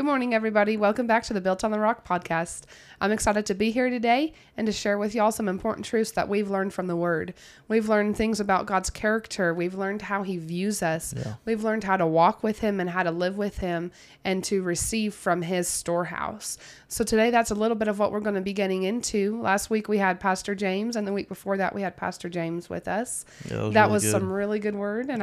Good morning, everybody. Welcome back to the Built on the Rock podcast. I'm excited to be here today and to share with y'all some important truths that we've learned from the Word. We've learned things about God's character. We've learned how He views us. Yeah. We've learned how to walk with Him and how to live with Him and to receive from His storehouse. So today, that's a little bit of what we're going to be getting into. Last week, we had Pastor James, and the week before that, we had Pastor James with us. Yeah, that was really some really good word, and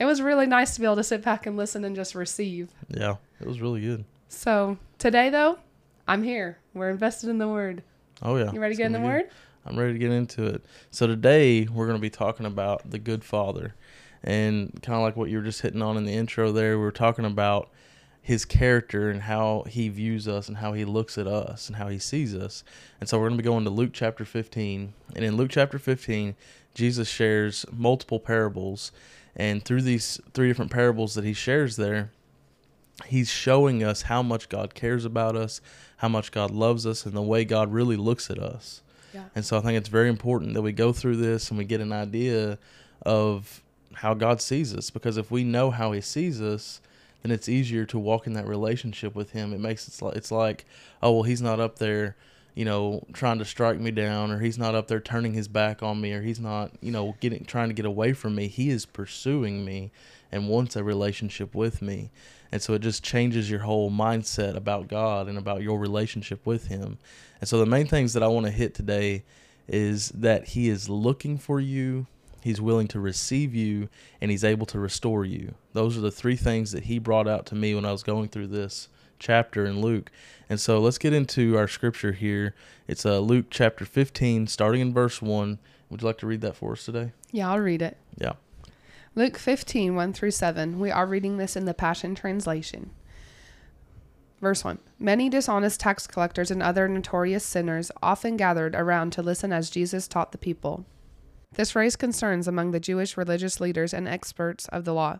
it was really nice to be able to sit back and listen and just receive. Yeah, it was really good. So today, though, I'm here. We're invested in the Word. Oh, yeah. You ready to get in the Word? I'm ready to get into it. So today, we're going to be talking about the Good Father. And kind of like what you were just hitting on in the intro there, we were talking about His character and how He views us and how He looks at us and how He sees us. And so we're going to be going to Luke chapter 15. And in Luke chapter 15, Jesus shares multiple parables. And through these three different parables that He shares there, He's showing us how much God cares about us, how much God loves us, and the way God really looks at us. Yeah. And so I think it's very important that we go through this and we get an idea of how God sees us. Because if we know how He sees us, then it's easier to walk in that relationship with Him. It makes it like, oh, well, He's not up there, you know, trying to strike me down, or He's not up there turning His back on me, or He's not, you know, trying to get away from me. He is pursuing me and wants a relationship with me. And so it just changes your whole mindset about God and about your relationship with Him. And so the main things that I want to hit today is that He is looking for you, He's willing to receive you, and He's able to restore you. Those are the three things that He brought out to me when I was going through this chapter in Luke. And so let's get into our scripture here. It's Luke chapter 15, starting in verse 1. Would you like to read that for us today? Yeah, I'll read it. Yeah. Luke 15, 1-7. We are reading this in the Passion Translation. Verse 1. Many dishonest tax collectors and other notorious sinners often gathered around to listen as Jesus taught the people. This raised concerns among the Jewish religious leaders and experts of the law.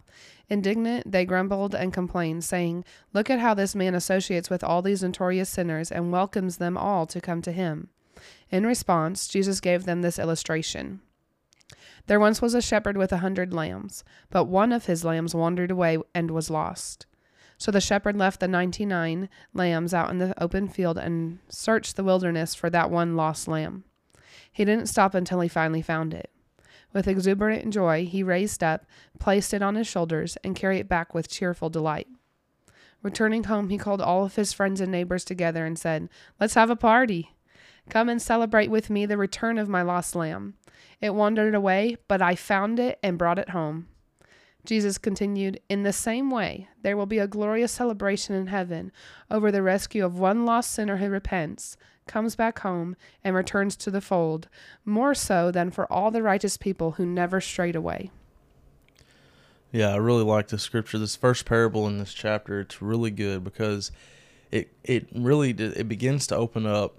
Indignant, they grumbled and complained, saying, "Look at how this man associates with all these notorious sinners and welcomes them all to come to him." In response, Jesus gave them this illustration. There once was a shepherd with 100 lambs, but one of his lambs wandered away and was lost. So the shepherd left the 99 lambs out in the open field and searched the wilderness for that one lost lamb. He didn't stop until he finally found it. With exuberant joy, he raised up, placed it on his shoulders, and carried it back with cheerful delight. Returning home, he called all of his friends and neighbors together and said, "Let's have a party. Come and celebrate with me the return of my lost lamb. It wandered away, but I found it and brought it home." Jesus continued, "In the same way, there will be a glorious celebration in heaven over the rescue of one lost sinner who repents, comes back home, and returns to the fold, more so than for all the righteous people who never strayed away." Yeah, I really like this scripture. This first parable in this chapter, it's really good because it begins to open up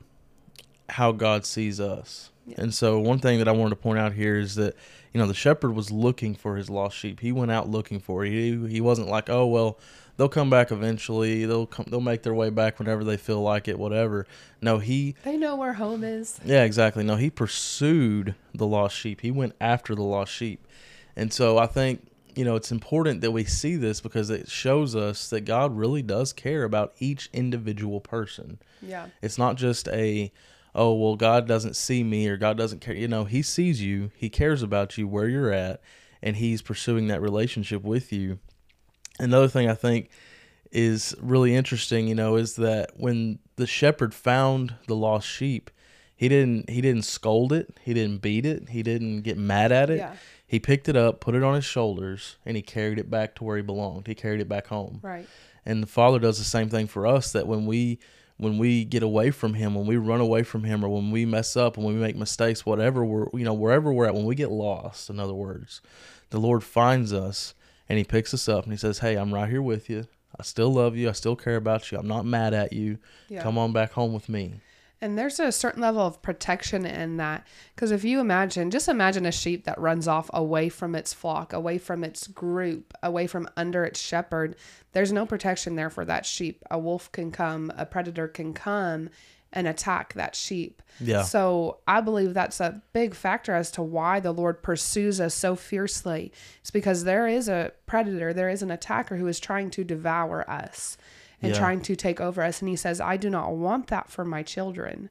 how God sees us. Yeah. And so one thing that I wanted to point out here is that, you know, the shepherd was looking for his lost sheep. He went out looking for it. He wasn't like, oh, well, they'll come back eventually. They'll make their way back whenever they feel like it, whatever. No, they know where home is. Yeah, exactly. No, he pursued the lost sheep. He went after the lost sheep. And so I think, you know, it's important that we see this because it shows us that God really does care about each individual person. Yeah. It's not just a, oh, well, God doesn't see me or God doesn't care. You know, He sees you. He cares about you where you're at, and He's pursuing that relationship with you. Another thing I think is really interesting, you know, is that when the shepherd found the lost sheep, he didn't scold it, he didn't beat it, he didn't get mad at it. Yeah. He picked it up, put it on his shoulders, and he carried it back to where he belonged. He carried it back home. Right. And the Father does the same thing for us, that when we get away from Him, when we run away from Him, or when we mess up, when we make mistakes, whatever wherever we're at, when we get lost, in other words, the Lord finds us. And He picks us up and He says, "Hey, I'm right here with you. I still love you. I still care about you. I'm not mad at you. Yeah. Come on back home with me." And there's a certain level of protection in that. Because if you imagine a sheep that runs off away from its flock, away from its group, away from under its shepherd. There's no protection there for that sheep. A wolf can come, a predator can come and attack that sheep. Yeah. So I believe that's a big factor as to why the Lord pursues us so fiercely. It's because there is a predator, there is an attacker who is trying to devour us. and trying to take over us. And he says, I do not want that for my children.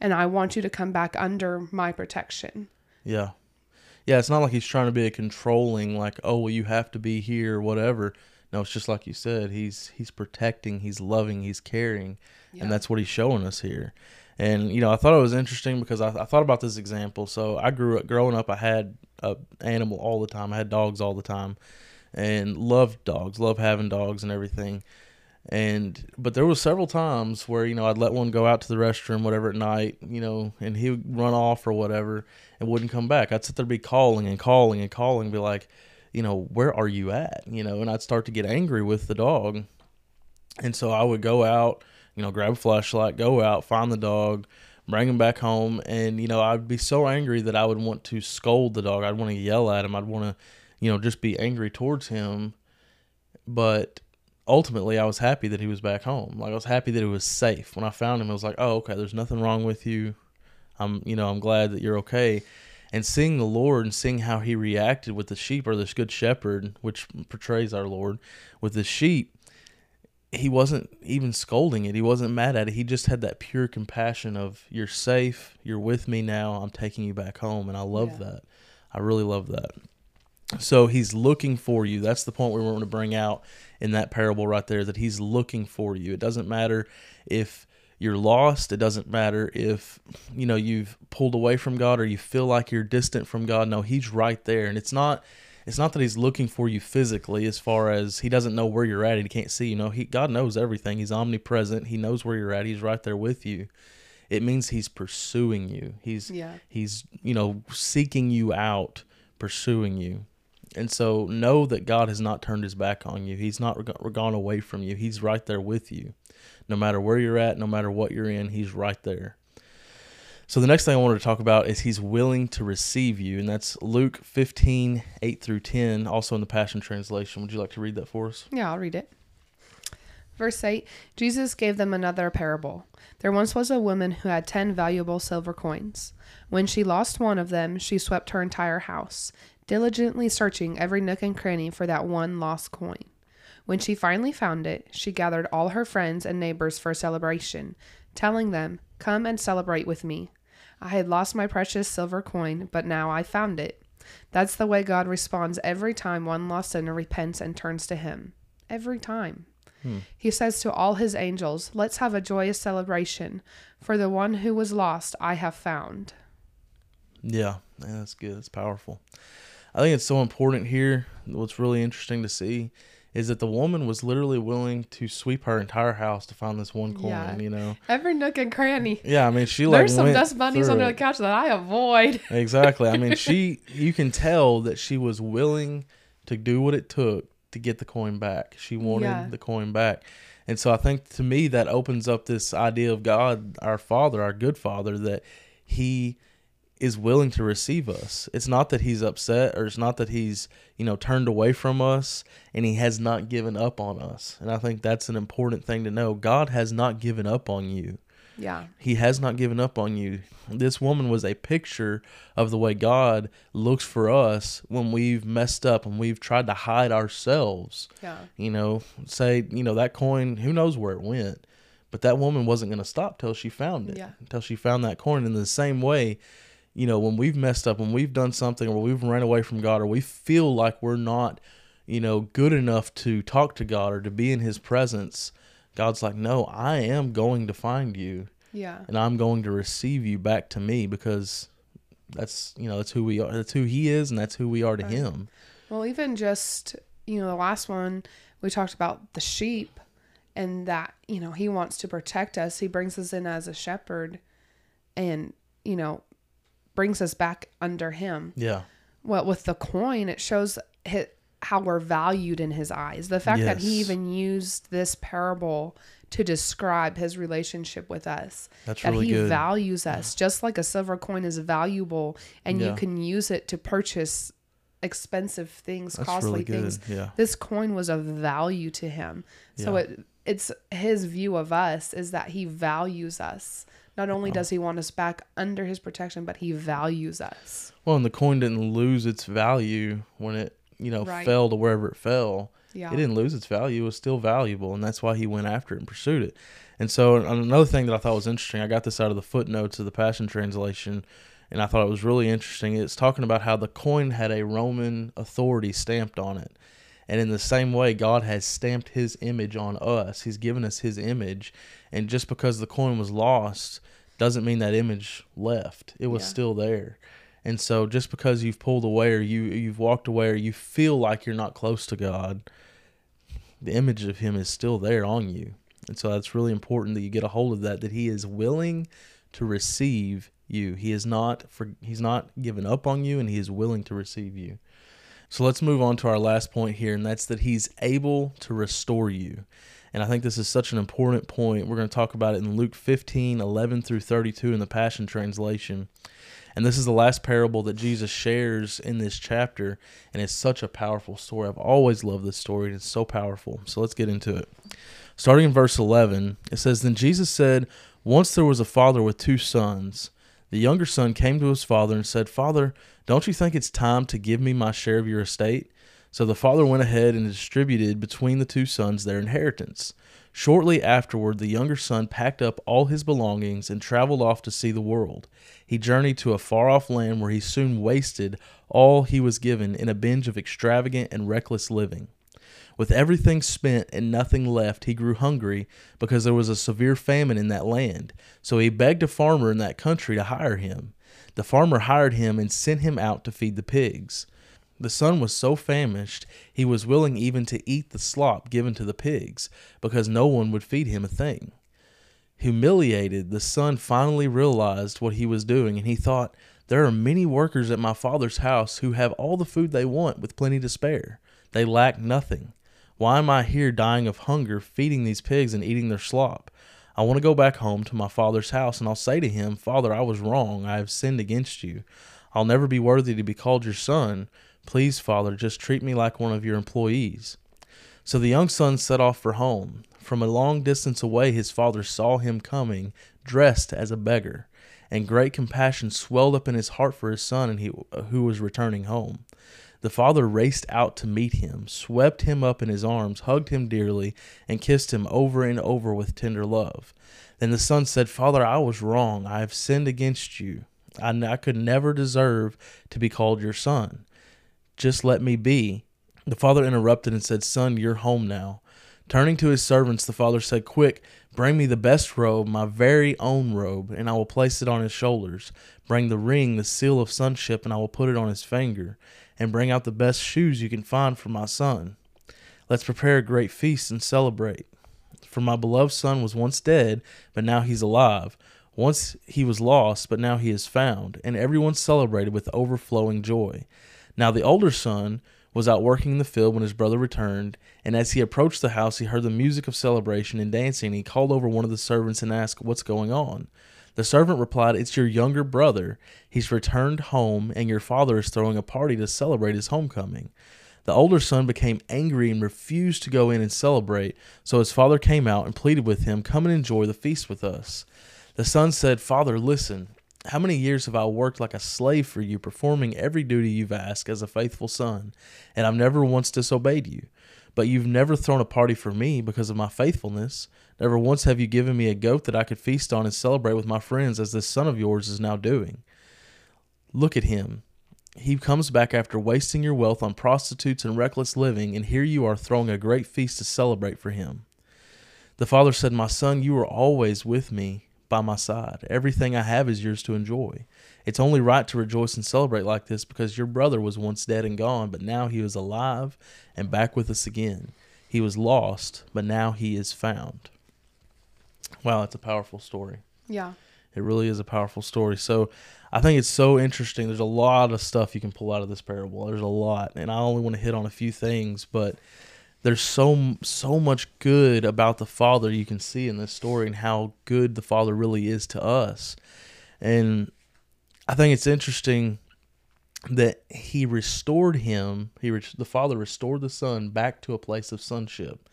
And I want you to come back under my protection. Yeah. Yeah, it's not like he's trying to be a controlling, like, oh, well, you have to be here, whatever. No, it's just like you said, he's protecting, he's loving, he's caring. Yeah. And that's what he's showing us here. And, you know, I thought it was interesting because I thought about this example. So I grew up, growing up, I had an animal all the time. I had dogs all the time and loved dogs, loved having dogs and everything. But there was several times where, you know, I'd let one go out to the restroom, whatever, at night, you know, and he would run off or whatever and wouldn't come back. I'd sit there and be calling, be like, you know, where are you at? You know, and I'd start to get angry with the dog. And so I would go out, you know, grab a flashlight, go out, find the dog, bring him back home. And, you know, I'd be so angry that I would want to scold the dog. I'd want to yell at him. I'd want to, you know, just be angry towards him. But ultimately, I was happy that he was back home. Like, I was happy that it was safe. When I found him, I was like, oh, okay, there's nothing wrong with you. I'm glad that you're okay. And seeing the Lord and seeing how he reacted with the sheep, or this good shepherd, which portrays our Lord, with the sheep, he wasn't even scolding it. He wasn't mad at it. He just had that pure compassion of, you're safe, you're with me now, I'm taking you back home. And I love that. I really love that. So he's looking for you. That's the point we want to bring out in that parable right there, that he's looking for you. It doesn't matter if you're lost. It doesn't matter if, you know, you've pulled away from God or you feel like you're distant from God. No, he's right there. And it's not that he's looking for you physically, as far as he doesn't know where you're at and he can't see you. No, God knows everything. He's omnipresent. He knows where you're at. He's right there with you. It means he's pursuing you. He's, you know, seeking you out, pursuing you. And so know that God has not turned his back on you. He's not gone away from you. He's right there with you. No matter where you're at, no matter what you're in, he's right there. So the next thing I wanted to talk about is he's willing to receive you. And that's Luke 15:8-10, also in the Passion Translation. Would you like to read that for us? Yeah, I'll read it. Verse 8, Jesus gave them another parable. There once was a woman who had 10 valuable silver coins. When she lost one of them, she swept her entire house, diligently searching every nook and cranny for that one lost coin. When she finally found it, she gathered all her friends and neighbors for a celebration, telling them, "Come and celebrate with me. I had lost my precious silver coin, but now I found it." That's the way God responds every time one lost sinner repents and turns to him. Every time. He says to all his angels, "Let's have a joyous celebration, for the one who was lost I have found." Yeah, that's good. That's powerful. I think it's so important here. What's really interesting to see is that the woman was literally willing to sweep her entire house to find this one coin, you know. Every nook and cranny. Yeah, I mean, she like, there's some dust bunnies under the couch that I avoid. Exactly. I mean, you can tell that she was willing to do what it took to get the coin back. She wanted the coin back. And so I think, to me, that opens up this idea of God, our Father, our good Father, that he is willing to receive us. It's not that he's upset, or it's not that he's, you know, turned away from us, and he has not given up on us. And I think that's an important thing to know. God has not given up on you. Yeah. He has not given up on you. This woman was a picture of the way God looks for us when we've messed up and we've tried to hide ourselves. Yeah. You know, say, you know, that coin, who knows where it went, but that woman wasn't going to stop till she found it, till she found that coin. In the same way, you know, when we've messed up, when we've done something, or we've ran away from God, or we feel like we're not, you know, good enough to talk to God or to be in his presence, God's like, no, I am going to find you. Yeah. And I'm going to receive you back to me, because that's, you know, that's who we are. That's who he is, and that's who we are to him. Well, even just, you know, the last one, we talked about the sheep, and that, you know, he wants to protect us. He brings us in as a shepherd, and, you know, brings us back under him. Yeah. Well, with the coin, it shows how we're valued in his eyes. The fact that he even used this parable to describe his relationship with us. That's that really good. He values us, just like a silver coin is valuable, and you can use it to purchase expensive things, that's costly really things. Yeah. This coin was of value to him. So it's his view of us is that he values us. Not only does he want us back under his protection, but he values us. Well, and the coin didn't lose its value when it, you know, fell to wherever it fell. Yeah. It didn't lose its value. It was still valuable, and that's why he went after it and pursued it. And so another thing that I thought was interesting, I got this out of the footnotes of the Passion Translation, and I thought it was really interesting. It's talking about how the coin had a Roman authority stamped on it. And in the same way, God has stamped his image on us. He's given us his image. And just because the coin was lost doesn't mean that image left. It was still there. And so just because you've pulled away or you've walked away or you feel like you're not close to God, the image of him is still there on you. And so that's really important that you get a hold of that he is willing to receive you. He's not given up on you, and he is willing to receive you. So let's move on to our last point here, and that's that he's able to restore you. And I think this is such an important point. We're going to talk about it in Luke 15:11 through 32 in the Passion Translation. And this is the last parable that Jesus shares in this chapter, and it's such a powerful story. I've always loved this story, and it's so powerful. So let's get into it. Starting in verse 11, it says, "Then Jesus said, 'Once there was a father with 2 sons. The younger son came to his father and said, "Father, don't you think it's time to give me my share of your estate?" So the father went ahead and distributed between the 2 sons their inheritance. Shortly afterward, the younger son packed up all his belongings and traveled off to see the world. He journeyed to a far-off land where he soon wasted all he was given in a binge of extravagant and reckless living. With everything spent and nothing left, he grew hungry because there was a severe famine in that land. So he begged a farmer in that country to hire him. The farmer hired him and sent him out to feed the pigs. The son was so famished, he was willing even to eat the slop given to the pigs because no one would feed him a thing. Humiliated, the son finally realized what he was doing, and he thought, 'There are many workers at my father's house who have all the food they want with plenty to spare. They lack nothing. Why am I here dying of hunger, feeding these pigs and eating their slop? I want to go back home to my father's house, and I'll say to him, "Father, I was wrong. I have sinned against you. I'll never be worthy to be called your son. Please, Father, just treat me like one of your employees."' So the young son set off for home. From a long distance away, his father saw him coming, dressed as a beggar, and great compassion swelled up in his heart for his son who was returning home. The father raced out to meet him, swept him up in his arms, hugged him dearly, and kissed him over and over with tender love. Then the son said, 'Father, I was wrong. I have sinned against you. I could never deserve to be called your son. Just let me be.' The father interrupted and said, 'Son, you're home now.' Turning to his servants, the father said, 'Quick, bring me the best robe, my very own robe, and I will place it on his shoulders. Bring the ring, the seal of sonship, and I will put it on his finger. And bring out the best shoes you can find for my son. Let's prepare a great feast and celebrate. For my beloved son was once dead, but now he's alive. Once he was lost, but now he is found.' And everyone celebrated with overflowing joy. Now the older son was out working in the field when his brother returned, and as he approached the house, he heard the music of celebration and dancing. He called over one of the servants and asked, 'What's going on?' The servant replied, 'It's your younger brother. He's returned home, and your father is throwing a party to celebrate his homecoming.' The older son became angry and refused to go in and celebrate, so his father came out and pleaded with him, 'Come and enjoy the feast with us.' The son said, 'Father, listen, how many years have I worked like a slave for you, performing every duty you've asked as a faithful son, and I've never once disobeyed you. But you've never thrown a party for me because of my faithfulness. Never once have you given me a goat that I could feast on and celebrate with my friends, as this son of yours is now doing. Look at him. He comes back after wasting your wealth on prostitutes and reckless living, and here you are throwing a great feast to celebrate for him.' The father said, 'My son, you are always with me, by my side. Everything I have is yours to enjoy. It's only right to rejoice and celebrate like this, because your brother was once dead and gone, but now he is alive and back with us again. He was lost, but now he is found.'" Wow, that's a powerful story. Yeah. It really is a powerful story. So I think it's so interesting. There's a lot of stuff you can pull out of this parable. There's a lot, and I only want to hit on a few things, but there's so much good about the Father you can see in this story, and how good the Father really is to us. And I think it's interesting that he restored him. The Father restored the Son back to a place of sonship.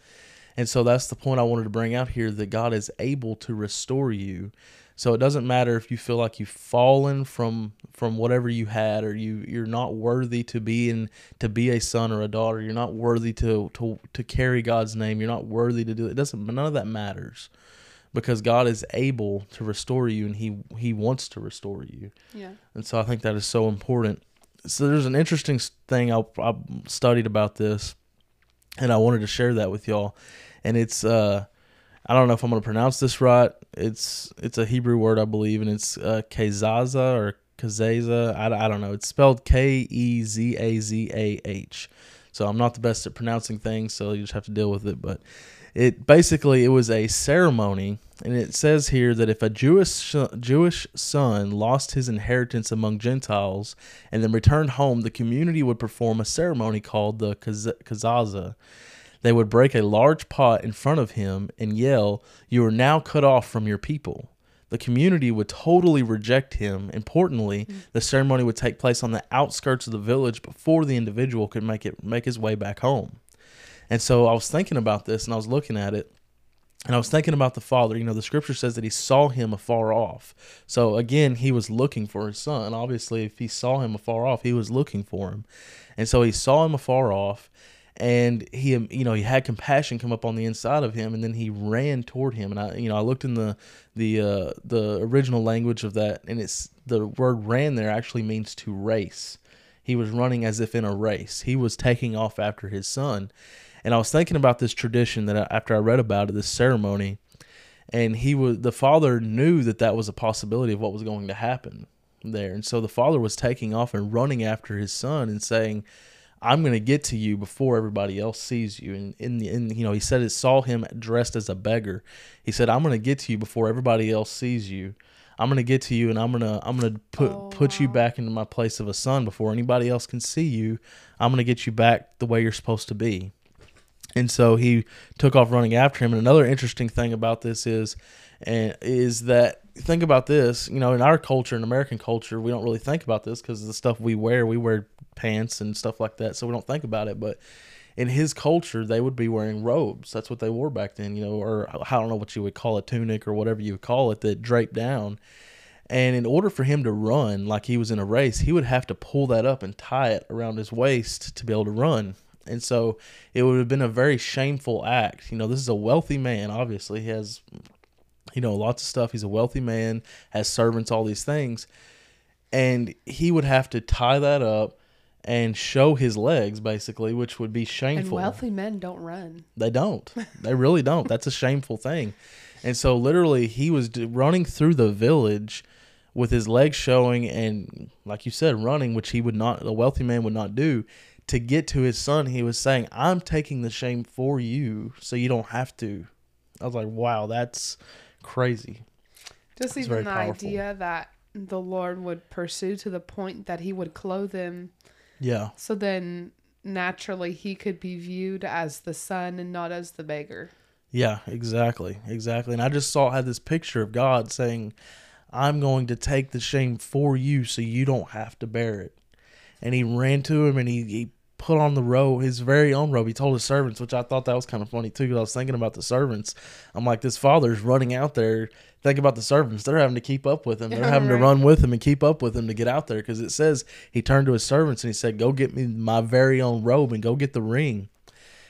And so that's the point I wanted to bring out here, that God is able to restore you. So it doesn't matter if you feel like you've fallen from whatever you had, or you're not worthy to be a son or a daughter. You're not worthy to carry God's name. You're not worthy to do it. It doesn't, none of that matters, because God is able to restore you, and He wants to restore you. Yeah. And so I think that is so important. So there's an interesting thing I studied about this, and I wanted to share that with y'all. And it's I don't know if I'm going to pronounce this right. It's a Hebrew word, I believe, and it's kezaza or kezaza. I don't know. It's spelled K-E-Z-A-Z-A-H. So I'm not the best at pronouncing things, so you just have to deal with it. But it was a ceremony, and it says here that if a Jewish son lost his inheritance among Gentiles and then returned home, the community would perform a ceremony called the kezaza. They would break a large pot in front of him and yell, "You are now cut off from your people." The community would totally reject him. Importantly, the ceremony would take place on the outskirts of the village before the individual could make his way back home. And so I was thinking about this, and I was looking at it, and I was thinking about the father. You know, the scripture says that he saw him afar off. So again, he was looking for his son. Obviously, if he saw him afar off, he was looking for him. And so he saw him afar off, and he had compassion come up on the inside of him, and then he ran toward him. And I looked in the original language of that, and it's the word "ran" there actually means to race. He was running as if in a race. He was taking off after his son. And I was thinking about this tradition that after I read about it, this ceremony, and the father knew that was a possibility of what was going to happen there. And so the father was taking off and running after his son and saying, "I'm going to get to you before everybody else sees you." And he said it saw him dressed as a beggar. He said, "I'm going to get to you before everybody else sees you. I'm going to get to you, and I'm going to put you back into my place of a son before anybody else can see you. I'm going to get you back the way you're supposed to be." And so he took off running after him. And another interesting thing about this is that, think about this, in our culture, in American culture, we don't really think about this because of the stuff we wear pants and stuff like that, so we don't think about it. But in his culture, they would be wearing robes. That's what they wore back then, or I don't know what you would call a tunic or whatever you would call it, that draped down. And in order for him to run like he was in a race, he would have to pull that up and tie it around his waist to be able to run. And so it would have been a very shameful act. This is a wealthy man. Obviously, he has lots of stuff. He's a wealthy man, has servants, all these things. And he would have to tie that up and show his legs, basically, which would be shameful. And wealthy men don't run. They don't. They really don't. That's a shameful thing. And so literally he was running through the village with his legs showing and, like you said, running, which a wealthy man would not do. To get to his son, he was saying, "I'm taking the shame for you so you don't have to." I was like, wow, that's crazy. Just even the idea that the Lord would pursue to the point that he would clothe him. Yeah. So then naturally he could be viewed as the son and not as the beggar. Yeah, exactly. Exactly. And I just had this picture of God saying, "I'm going to take the shame for you so you don't have to bear it." And he ran to him, and he put on the robe, his very own robe. He told his servants, which I thought that was kind of funny too, because I was thinking about the servants. I'm like, this father's running out there. Think about the servants. They're having to keep up with him. They're having to run with him and keep up with him to get out there, because it says he turned to his servants and he said, "Go get me my very own robe and go get the ring."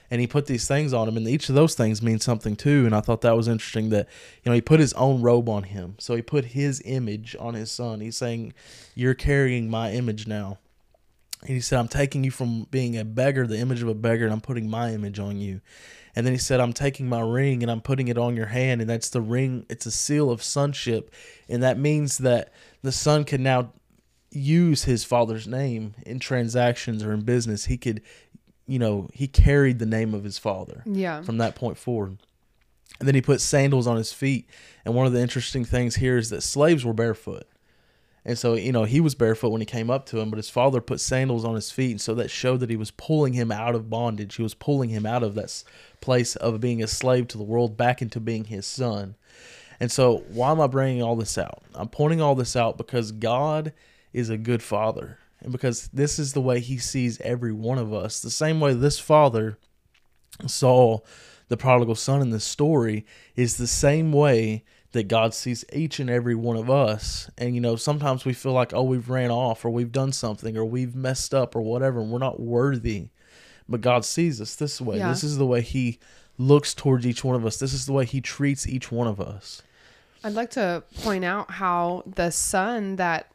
And he put these things on him, and each of those things means something too. And I thought that was interesting that, he put his own robe on him. So he put his image on his son. He's saying, "You're carrying my image now." And he said, "I'm taking you from being a beggar, the image of a beggar, and I'm putting my image on you." And then he said, "I'm taking my ring and I'm putting it on your hand." And that's the ring. It's a seal of sonship. And that means that the son can now use his father's name in transactions or in business. He could, he carried the name of his father from that point forward. And then he put sandals on his feet. And one of the interesting things here is that slaves were barefoot. And so, he was barefoot when he came up to him, but his father put sandals on his feet. And so that showed that he was pulling him out of bondage. He was pulling him out of that place of being a slave to the world back into being his son. And so why am I bringing all this out? I'm pointing all this out because God is a good father. And because this is the way he sees every one of us. The same way this father saw the prodigal son in this story is the same way that God sees each and every one of us. And, you know, sometimes we feel like, oh, we've ran off, or we've done something, or we've messed up, or whatever, and we're not worthy. But God sees us this way. Yeah. This is the way He looks towards each one of us. This is the way He treats each one of us. I'd like to point out how the son that,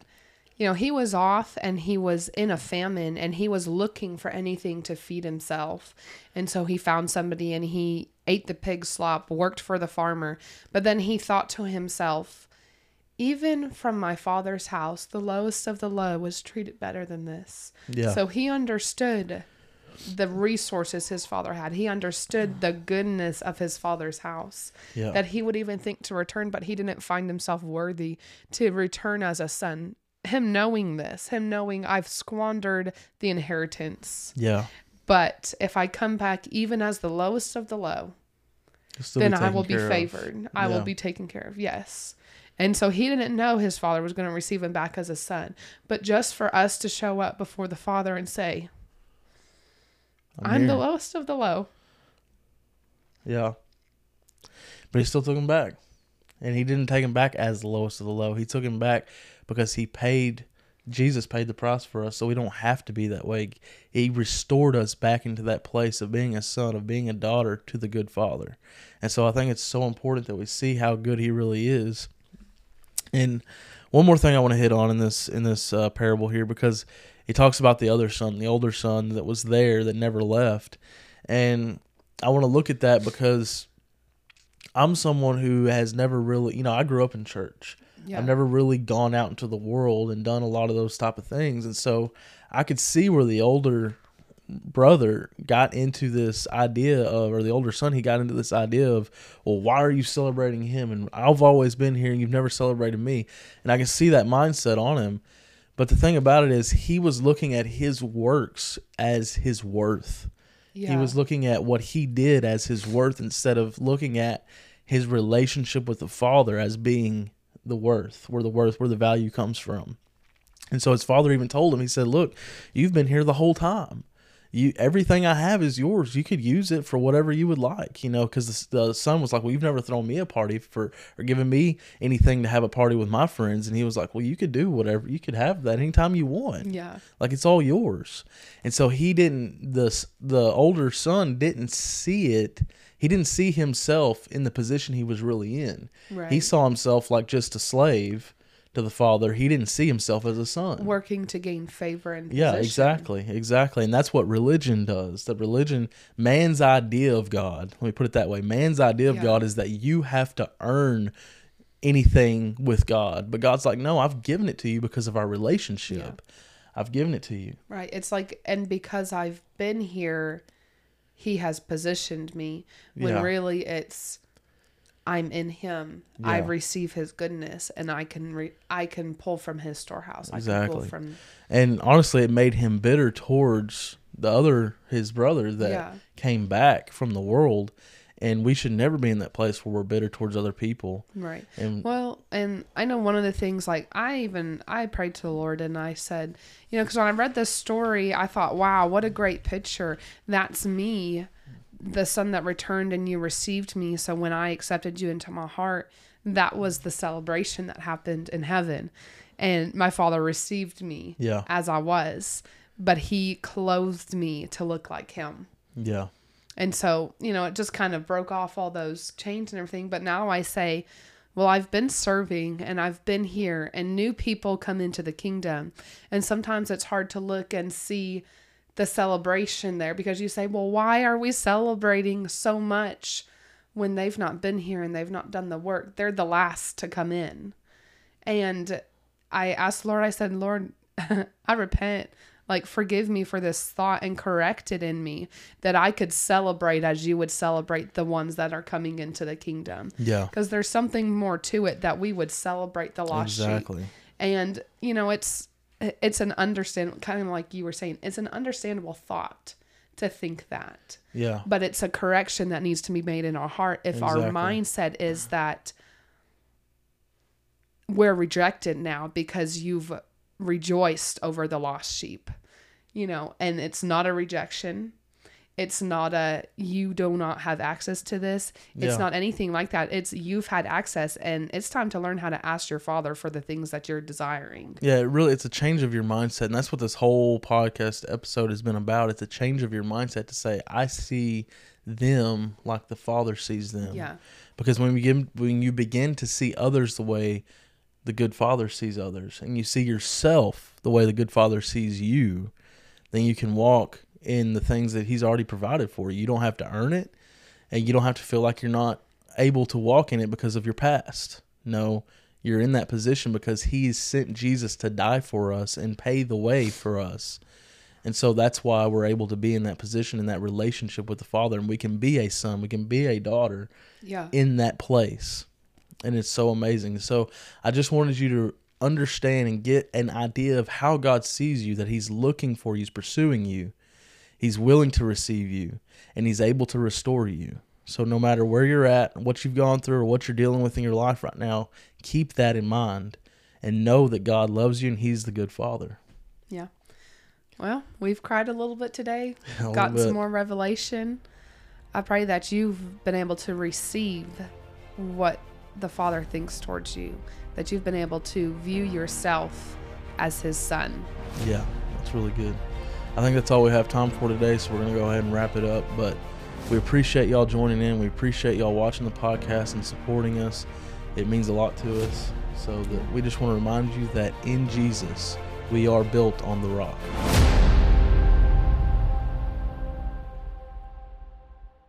you know, he was off and he was in a famine and he was looking for anything to feed himself. And so he found somebody and he ate the pig slop, worked for the farmer. But then he thought to himself, even from my father's house, the lowest of the low was treated better than this. Yeah. So he understood the resources his father had. He understood the goodness of his father's house, yeah, that he would even think to return, but he didn't find himself worthy to return as a son. Him knowing this, him knowing I've squandered the inheritance. Yeah. But if I come back even as the lowest of the low, then I will be favored. Yeah. I will be taken care of. Yes. And so he didn't know his father was going to receive him back as a son. But just for us to show up before the father and say, I'm the lowest of the low. Yeah. But he still took him back. And he didn't take him back as the lowest of the low. He took him back because he paid, Jesus paid the price for us, so we don't have to be that way. He restored us back into that place of being a son, of being a daughter to the good Father. And so I think it's so important that we see how good He really is. And one more thing I want to hit on in this parable here, because he talks about the other son, the older son that was there that never left. And I want to look at that because I'm someone who has never really, you know, I grew up in church. Yeah. I've never really gone out into the world and done a lot of those type of things. And so I could see where the older brother got into this idea of, or the older son, he got into this idea of, well, why are you celebrating him? And I've always been here and you've never celebrated me. And I can see that mindset on him. But the thing about it is he was looking at his works as his worth. Yeah. He was looking at what he did as his worth instead of looking at his relationship with the Father as being the worth, where the value comes from. And so his father even told him, he said, look, you've been here the whole time. Everything I have is yours. You could use it for whatever you would like, you know, because the son was like, well, you've never thrown me a party for, or given me anything to have a party with my friends. And he was like, well, you could do whatever. You could have that anytime you want. Yeah. Like, it's all yours. And so he didn't, the older son didn't see it. He didn't see himself in the position he was really in. Right. He saw himself like just a slave to the Father. He didn't see himself as a son. Working to gain favor and position. Yeah, exactly. Exactly. And that's what religion does. That religion, man's idea of God, let me put it that way, man's idea of God is that you have to earn anything with God. But God's like, no, I've given it to you because of our relationship. Yeah. I've given it to you. Right. It's like, and because I've been here, He has positioned me. When really it's, I'm in Him. Yeah. I receive His goodness, and I can pull from His storehouse. Exactly. I can pull from. And honestly, it made him bitter towards his brother that came back from the world. And we should never be in that place where we're bitter towards other people. Right. And well, and I know one of the things, like, I prayed to the Lord and I said, you know, because when I read this story, I thought, wow, what a great picture. That's me, the son that returned and you received me. So when I accepted you into my heart, that was the celebration that happened in heaven. And my Father received me as I was, but He clothed me to look like Him. Yeah. And so, you know, it just kind of broke off all those chains and everything. But now I say, well, I've been serving and I've been here, and new people come into the kingdom. And sometimes it's hard to look and see the celebration there, because you say, well, why are we celebrating so much when they've not been here and they've not done the work? They're the last to come in. And I asked the Lord, I said, Lord, I repent. Like, forgive me for this thought and correct it in me that I could celebrate as you would celebrate the ones that are coming into the kingdom. Yeah. Because there's something more to it that we would celebrate the lost sheep. And, you know, it's an understand, kind of like you were saying, it's an understandable thought to think that. Yeah. But it's a correction that needs to be made in our heart if our mindset is that we're rejected now because you've rejoiced over the lost sheep, you know, and it's not a rejection. It's not a, you do not have access to this. It's not anything like that. It's, you've had access, and it's time to learn how to ask your Father for the things that you're desiring. Yeah, it really, it's a change of your mindset. And that's what this whole podcast episode has been about. It's a change of your mindset to say, I see them like the Father sees them. Yeah. Because when you begin to see others the way the good Father sees others, and you see yourself the way the good Father sees you, then you can walk in the things that He's already provided for you. You don't have to earn it, and you don't have to feel like you're not able to walk in it because of your past. No, you're in that position because He's sent Jesus to die for us and pay the way for us. And so that's why we're able to be in that position, in that relationship with the Father, and we can be a son, we can be a daughter in that place. And it's so amazing. So I just wanted you to understand and get an idea of how God sees you, that He's looking for you, He's pursuing you. He's willing to receive you, and He's able to restore you. So no matter where you're at, what you've gone through, or what you're dealing with in your life right now, keep that in mind and know that God loves you and He's the good Father. Yeah. Well, we've cried a little bit today, gotten some more revelation. I pray that you've been able to receive what the Father thinks towards you, that you've been able to view yourself as His son. Yeah, that's really good. I think that's all we have time for today, so we're going to go ahead and wrap it up. But we appreciate y'all joining in. We appreciate y'all watching the podcast and supporting us. It means a lot to us. So we just want to remind you that in Jesus, we are built on the rock.